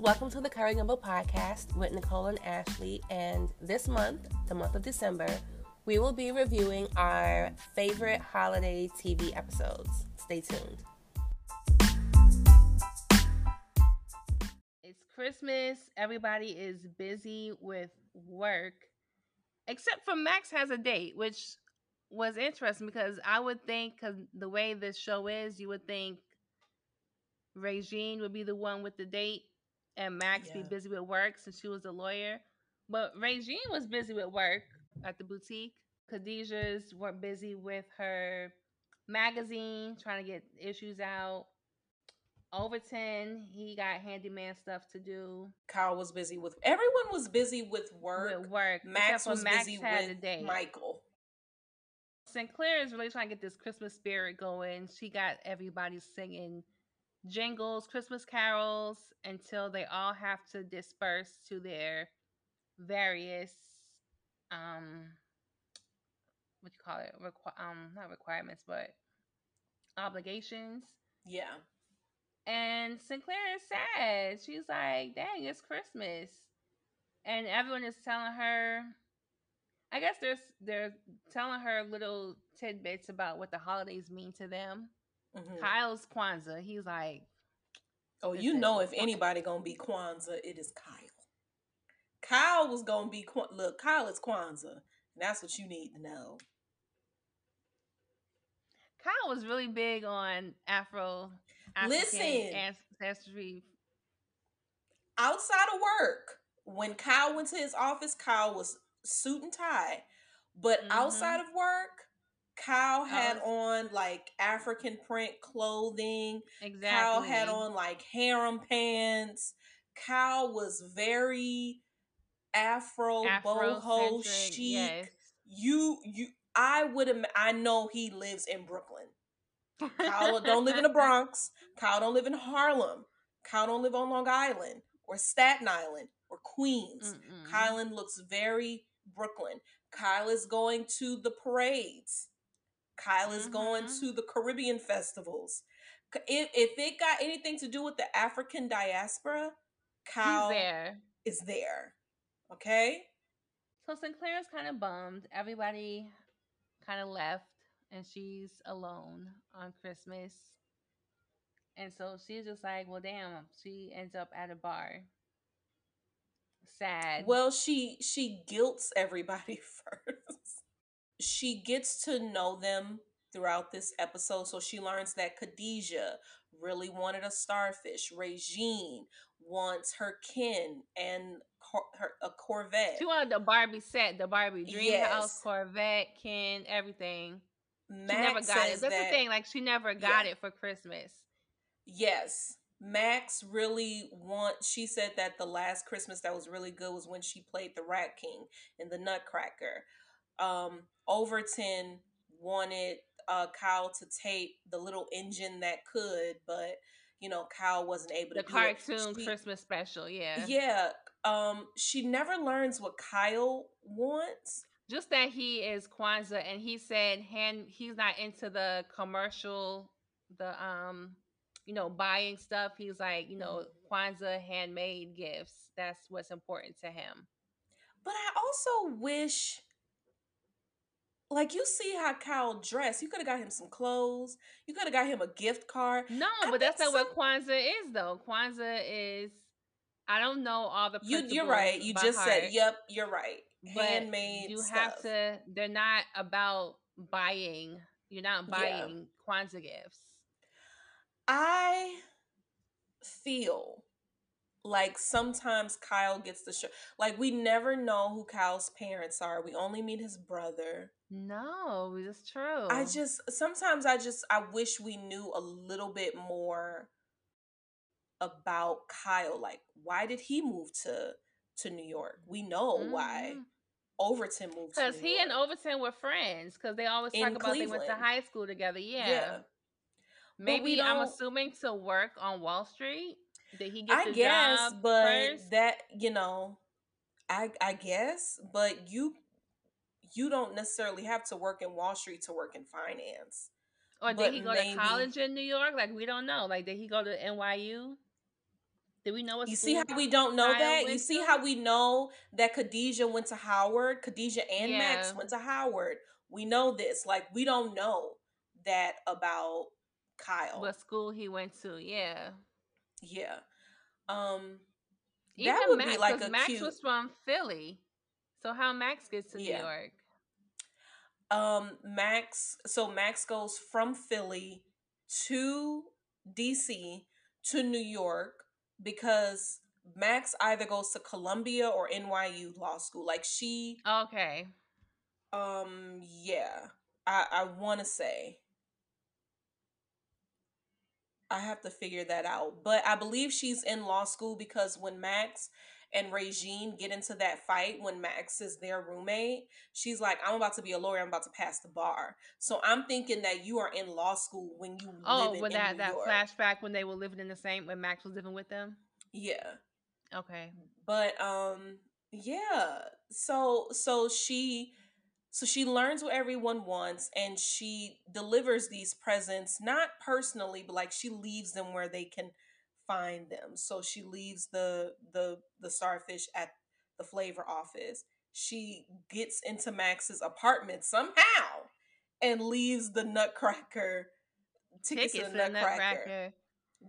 Welcome to the Curry Gumbo Podcast with Nicole and Ashley, and this month, the month of December, we will be reviewing our favorite holiday TV episodes. Stay tuned. It's Christmas. Everybody is busy with work, except for Max has a date, which was interesting because I would think, because the way this show is, you would think Regine would be the one with the date. And Max be busy with work since she was a lawyer. But Regine was busy with work at the boutique. Khadijah's were busy with her magazine, trying to get issues out. Overton, he got handyman stuff to do. Kyle was busy with... Everyone was busy with work. Max was busy with Michael. Synclaire is really trying to get this Christmas spirit going. She got everybody singing jingles, Christmas carols, until they all have to disperse to their various not requirements, but obligations. Yeah. And Synclaire is sad. She's like, dang, it's Christmas. And everyone is telling her, I guess they're telling her little tidbits about what the holidays mean to them. Mm-hmm. Kyle's Kwanzaa. He's like, oh, you know, if anybody gonna be Kwanzaa, it is Kyle. Kyle was gonna be look. Kyle is Kwanzaa, and that's what you need to know. Kyle was really big on African ancestry. Outside of work, when Kyle went to his office, Kyle was suit and tie, but outside of work, Kyle had on like African print clothing. Exactly. Kyle had on like harem pants. Kyle was very boho chic. Yes. I know he lives in Brooklyn. Kyle don't live in the Bronx. Kyle don't live in Harlem. Kyle don't live on Long Island or Staten Island or Queens. Mm-mm. Kyle looks very Brooklyn. Kyle is going to the parades. Kyle is going to the Caribbean festivals. If it got anything to do with the African diaspora, Kyle is there. Okay? So Synclaire is kind of bummed. Everybody kind of left, and she's alone on Christmas. And so she's just like, well, damn. She ends up at a bar. Sad. Well, she guilts everybody first. She gets to know them throughout this episode. So she learns that Khadijah really wanted a starfish. Regine wants her kin and a Corvette. She wanted the Barbie set, the Barbie dream house, Corvette, kin, everything. Max, she never got it. That's the thing. Like, she never got it for Christmas. Yes. Max really she said that the last Christmas that was really good was when she played the Rat King in the Nutcracker. Overton wanted Kyle to tape the little engine that could, but you know, Kyle wasn't able to do it. The cartoon Christmas special, yeah. Yeah. She never learns what Kyle wants. Just that he is Kwanzaa, and he said he's not into the commercial, buying stuff. He's like, Kwanzaa handmade gifts. That's what's important to him. But I also wish, like, you see how Kyle dressed. You could have got him some clothes. You could have got him a gift card. No, but that's not what Kwanzaa is, though. Kwanzaa is, I don't know all the principles. You're right. You just said, yep, you're right. Handmade stuff. You have to, they're not about buying. You're not buying Kwanzaa gifts. I feel like sometimes Kyle gets the show. Like, we never know who Kyle's parents are. We only meet his brother. No, it's true. I wish we knew a little bit more about Kyle. Like, why did he move to New York? We know why Overton moved to New York. Because he and Overton were friends. Because they always talk about Cleveland. They went to high school together. Yeah. Maybe I'm assuming to work on Wall Street. Did he get the job first? That I guess, but you don't necessarily have to work in Wall Street to work in finance. Or did he go to college in New York? Like, we don't know. Like, did he go to NYU? Did we know? You see how we don't know that? You see how we know that Khadijah went to Howard? Khadijah and Max went to Howard. We know this. Like, we don't know that about Kyle. What school he went to? Yeah. Yeah. Even that would Max, be like a Max cute... was from Philly. So how Max gets to New York? Max goes from Philly to DC to New York because Max either goes to Columbia or NYU law school. Like she I wanna say. I have to figure that out. But I believe she's in law school because when Max and Regine get into that fight, when Max is their roommate, she's like, I'm about to be a lawyer. I'm about to pass the bar. So I'm thinking that you are in law school when you live in that, New York. That flashback when they were living in the same, when Max was living with them? Yeah. Okay. But, yeah. So she learns what everyone wants and she delivers these presents, not personally, but like she leaves them where they can find them. So she leaves the starfish at the flavor office. She gets into Max's apartment somehow and leaves the Nutcracker tickets to the Nutcracker.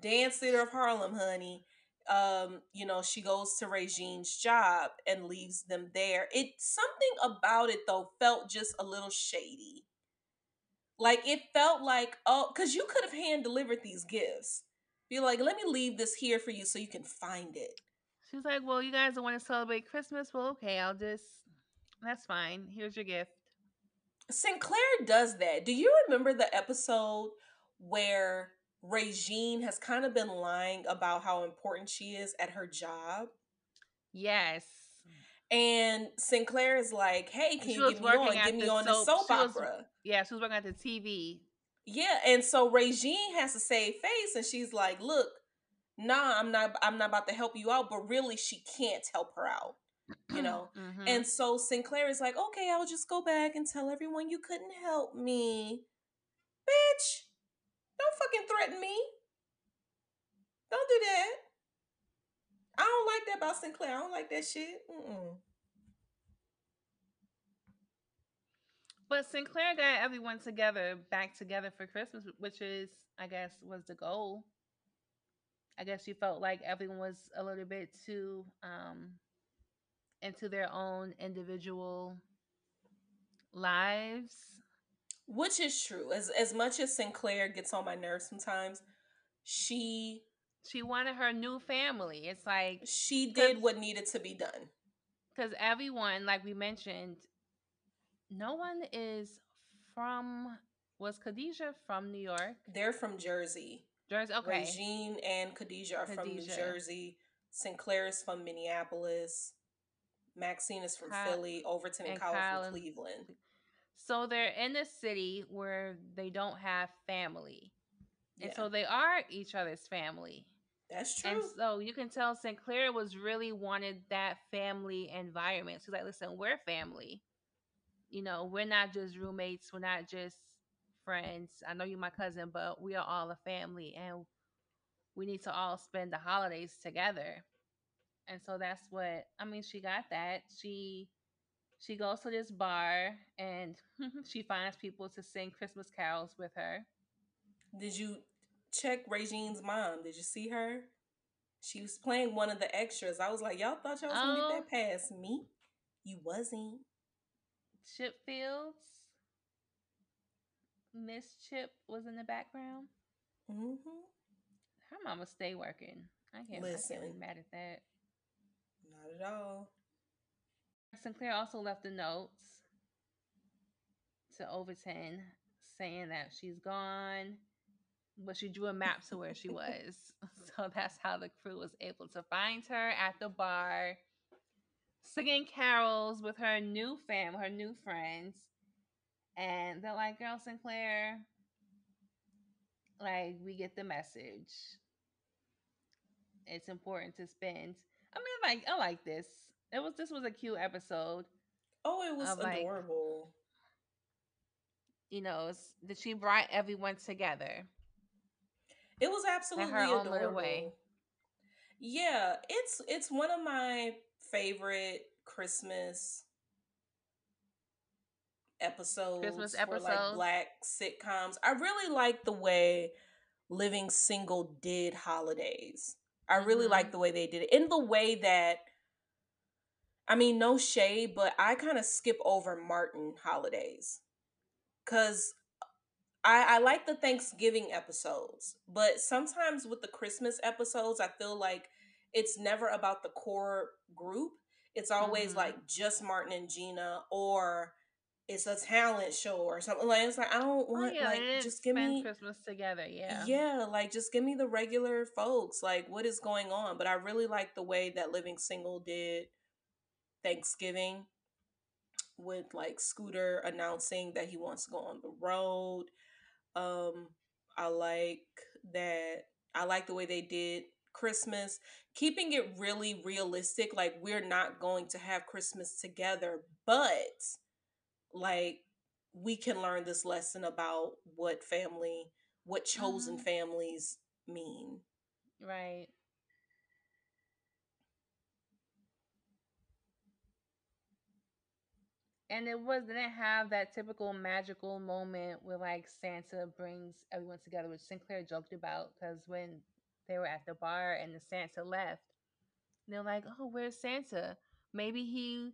Dance Theater of Harlem, honey. You know, she goes to Regine's job and leaves them there. It something about it though felt just a little shady. Like it felt like, oh, because you could have hand delivered these gifts. Be like, let me leave this here for you so you can find it. She's like, well, you guys don't want to celebrate Christmas? Well, okay, I'll just, that's fine. Here's your gift. Synclaire does that. Do you remember the episode where Regine has kind of been lying about how important she is at her job? Yes. And Synclaire is like, hey, can you get me on the soap opera? Yeah, she was working at the TV. Yeah, and so Regine has to save face and she's like, look, nah, I'm not about to help you out, but really she can't help her out, you know? Mm-hmm. And so Synclaire is like, okay, I'll just go back and tell everyone you couldn't help me. Bitch. Don't fucking threaten me. Don't do that. I don't like that about Synclaire. I don't like that shit. Mm-mm. But Synclaire got everyone back together for Christmas, which is, I guess, was the goal. I guess she felt like everyone was a little bit too into their own individual lives. Which is true. As much as Synclaire gets on my nerves sometimes, she wanted her new family. It's like she did what needed to be done. Because everyone, like we mentioned, no one is from. Was Khadijah from New York? They're from Jersey. Jersey, okay. Regine and Khadijah are from New Jersey. Synclaire is from Minneapolis. Maxine is from Philly. Overton and Kyle from Cleveland. So they're in a city where they don't have family. And so they are each other's family. That's true. And so you can tell Synclaire was really wanted that family environment. She's like, listen, we're family. You know, we're not just roommates. We're not just friends. I know you're my cousin, but we are all a family. And we need to all spend the holidays together. And so that's what, I mean, she got that. She goes to this bar and she finds people to sing Christmas carols with her. Did you check Regine's mom? Did you see her? She was playing one of the extras. I was like, y'all thought y'all was going to get that past me? You wasn't. Chip Fields. Miss Chip was in the background. Mm-hmm. Her mama stay working. I can't be mad at that. Not at all. Synclaire also left the notes to Overton saying that she's gone, but she drew a map to where she was. So that's how the crew was able to find her at the bar, singing carols with her new her new friends. And they're like, girl, Synclaire, like, we get the message. It's important to spend. I mean, like, I like this. This was a cute episode. Oh, it was adorable. Like, you know, that she brought everyone together. It was absolutely adorable. Yeah, it's one of my favorite Christmas episodes. Christmas episodes. For like Black sitcoms. I really like the way Living Single did holidays. I really like the way they did it. In the way that, I mean, no shade, but I kind of skip over Martin holidays. Because I like the Thanksgiving episodes, but sometimes with the Christmas episodes, I feel like it's never about the core group. It's always like just Martin and Gina, or it's a talent show or something. Like, it's like, I don't want, like, just give me Christmas together. Yeah. Yeah. Like, just give me the regular folks. Like, what is going on? But I really like the way that Living Single did Thanksgiving with like Scooter announcing that he wants to go on the road. I like the way they did Christmas, keeping it really realistic. Like, we're not going to have Christmas together, but like, we can learn this lesson about what family, what chosen families mean. Right. And it didn't have that typical magical moment where, like, Santa brings everyone together, which Sinclaire joked about, because when they were at the bar and the Santa left, they're like, oh, where's Santa? Maybe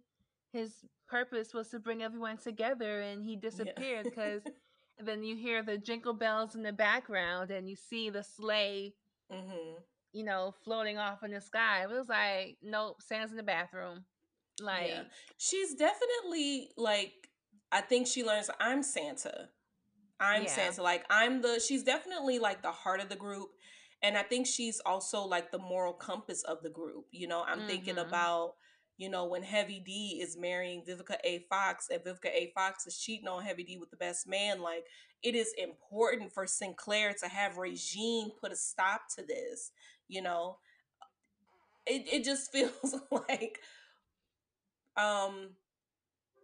his purpose was to bring everyone together, and he disappeared, because then you hear the jingle bells in the background, and you see the sleigh, you know, floating off in the sky. It was like, nope, Santa's in the bathroom. Like, yeah. She's definitely like, I think she learns I'm Santa. Like, she's definitely like the heart of the group. And I think she's also like the moral compass of the group. You know, I'm thinking about, you know, when Heavy D is marrying Vivica A. Fox and Vivica A. Fox is cheating on Heavy D with the best man. Like, it is important for Sinclaire to have Regine put a stop to this. You know, it just feels like,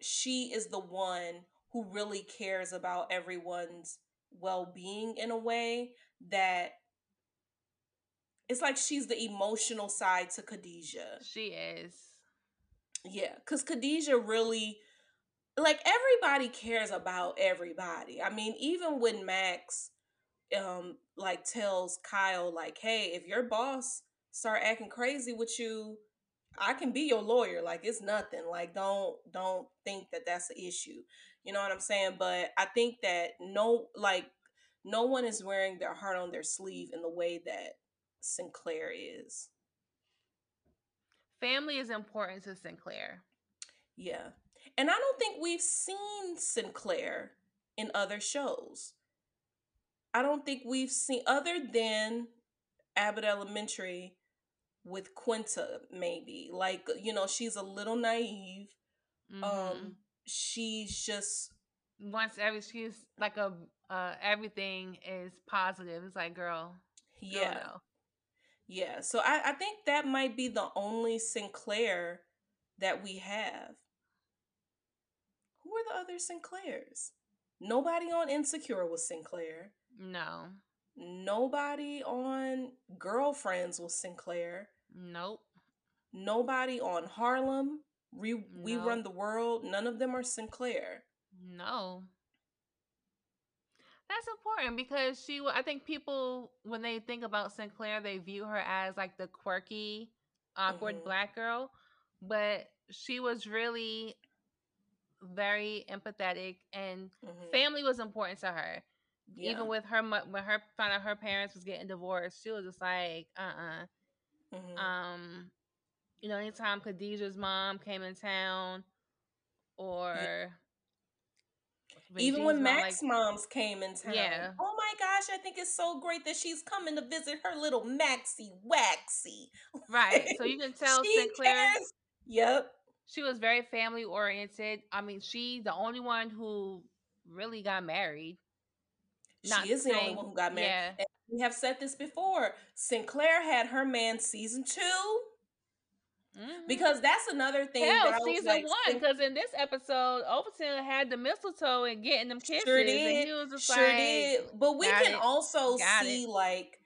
she is the one who really cares about everyone's well-being in a way that it's like she's the emotional side to Khadijah. She is. Yeah, because Khadijah really, like, everybody cares about everybody. I mean, even when Max, like, tells Kyle, like, hey, if your boss start acting crazy with you, I can be your lawyer. Like, it's nothing. Like, don't think that that's an issue. You know what I'm saying? But I think that no one is wearing their heart on their sleeve in the way that Sinclaire is. Family is important to Sinclaire. Yeah. And I don't think we've seen Sinclaire in other shows. I don't think we've seen, other than Abbott Elementary, with Quinta, maybe, like, you know, she's a little naive. She's just she's like a everything is positive. It's like, girl. Yeah. No. Yeah. So I think that might be the only Sinclaire that we have. Who are the other Sinclairs? Nobody on Insecure was Sinclaire. No. Nobody on Girlfriends was Sinclaire. Nope. Nobody on Harlem. We Run the World. None of them are Sinclaire. No. That's important, because I think people, when they think about Sinclaire, they view her as like the quirky, awkward Black girl. But she was really very empathetic, and family was important to her. Yeah. Even with her, when her found out her parents was getting divorced, she was just like, you know, anytime Khadijah's mom came in town, or even when Max's moms came in town, oh my gosh, I think it's so great that she's coming to visit her little Maxie Waxie. Right, so you can tell Sinclaire. Yep, she was very family oriented. I mean, she's the only one who really got married. She is the only one who got married. Yeah. And we have said this before. Sinclaire had her man season 2. Because that's another thing. Hell, season 1. Because in this episode, Overton had the mistletoe and getting them kisses. Sure did. And he was just like, did. But we can also see, like,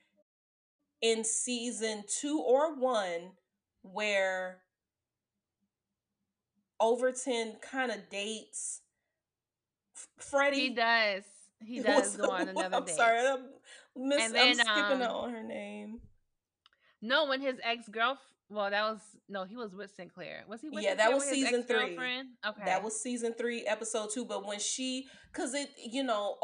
in season 2 or 1 where Overton kind of dates Freddie. He does go on another date. I'm skipping out on her name. No, when his ex-girlfriend. Well, he was with Synclaire. Was he with Synclaire? Yeah, that was season 3. Okay. That was season 3, episode 2. But when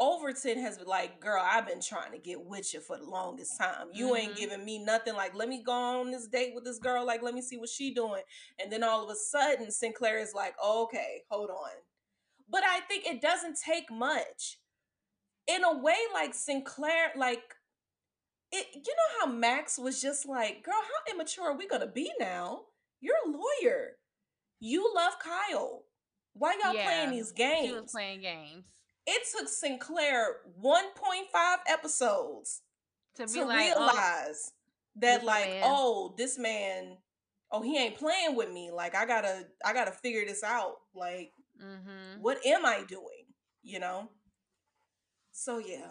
Overton has been like, girl, I've been trying to get with you for the longest time. You ain't giving me nothing. Like, let me go on this date with this girl. Like, let me see what she doing. And then all of a sudden, Synclaire is like, oh, okay, hold on. But I think it doesn't take much. In a way, like, Synclaire, like, it, you know how Max was just like, girl, how immature are we going to be now? You're a lawyer. You love Kyle. Why y'all playing these games? She was playing games. It took Synclaire 1.5 episodes to realize that he ain't playing with me. Like, I gotta figure this out. Like, what am I doing? You know? So, yeah.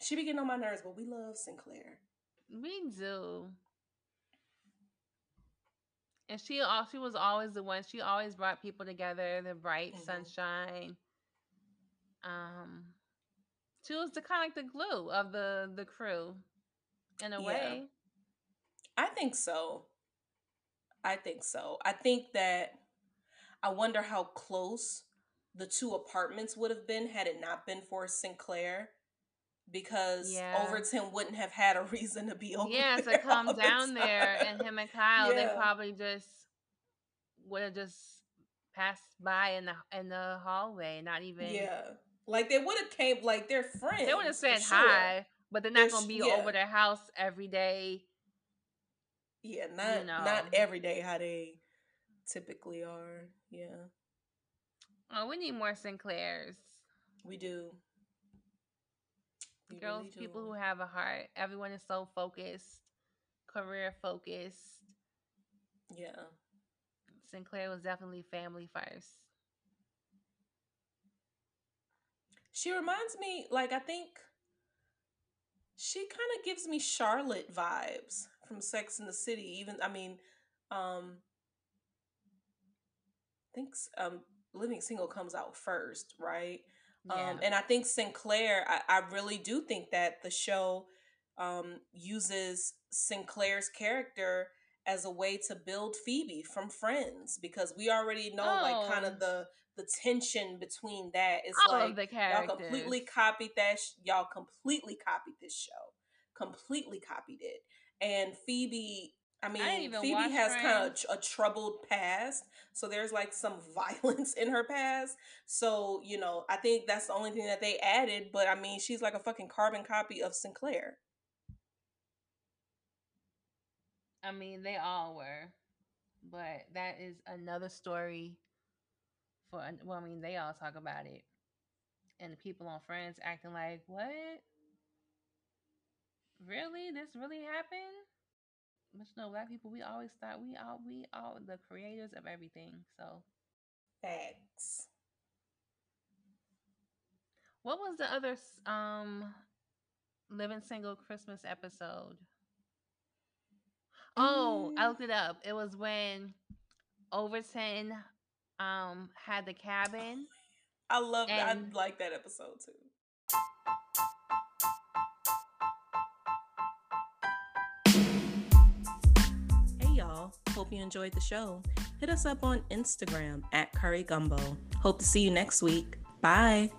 She be getting on my nerves, but we love Synclaire. We do. And she was always the one. She always brought people together, the bright sunshine. She was the glue of the crew, in a way. I think so. I think that I wonder how close the 2 apartments would have been had it not been for Synclaire. Because Overton wouldn't have had a reason to be over there. Yeah, to come down there, and him and Kyle, they probably just would have just passed by in the hallway, not even. Yeah, like they would have came, like they're friends. They would have said hi, but they're not going to be over their house every day. Yeah, not every day how they typically are. Yeah. Oh, we need more Synclaire's. We do. Girls, really people who have a heart. Everyone is so focused, career focused. Yeah. Synclaire was definitely family first. She reminds me, like, I think she kind of gives me Charlotte vibes from Sex in the City. I think Living Single comes out first, right? Yeah. And I think Synclaire, I really do think that the show uses Synclaire's character as a way to build Phoebe from Friends, because we already know like kind of the tension between that. It's y'all completely copied that. Y'all completely copied this show. Completely copied it. And Phoebe, Phoebe has kind of a troubled past, so there's like some violence in her past. So, you know, I think that's the only thing that they added, but I mean, she's like a fucking carbon copy of Synclaire. I mean, they all were, but that is another story they all talk about it. And the people on Friends acting like, what? Really? This really happened? But you know, black people, we always thought we are the creators of everything. So, facts. What was the other Living Single Christmas episode? Oh, I looked it up. It was when Overton had the cabin. I love that. I like that episode too. Hope you enjoyed the show. Hit us up on Instagram @CurryGumbo. Hope to see you next week. Bye.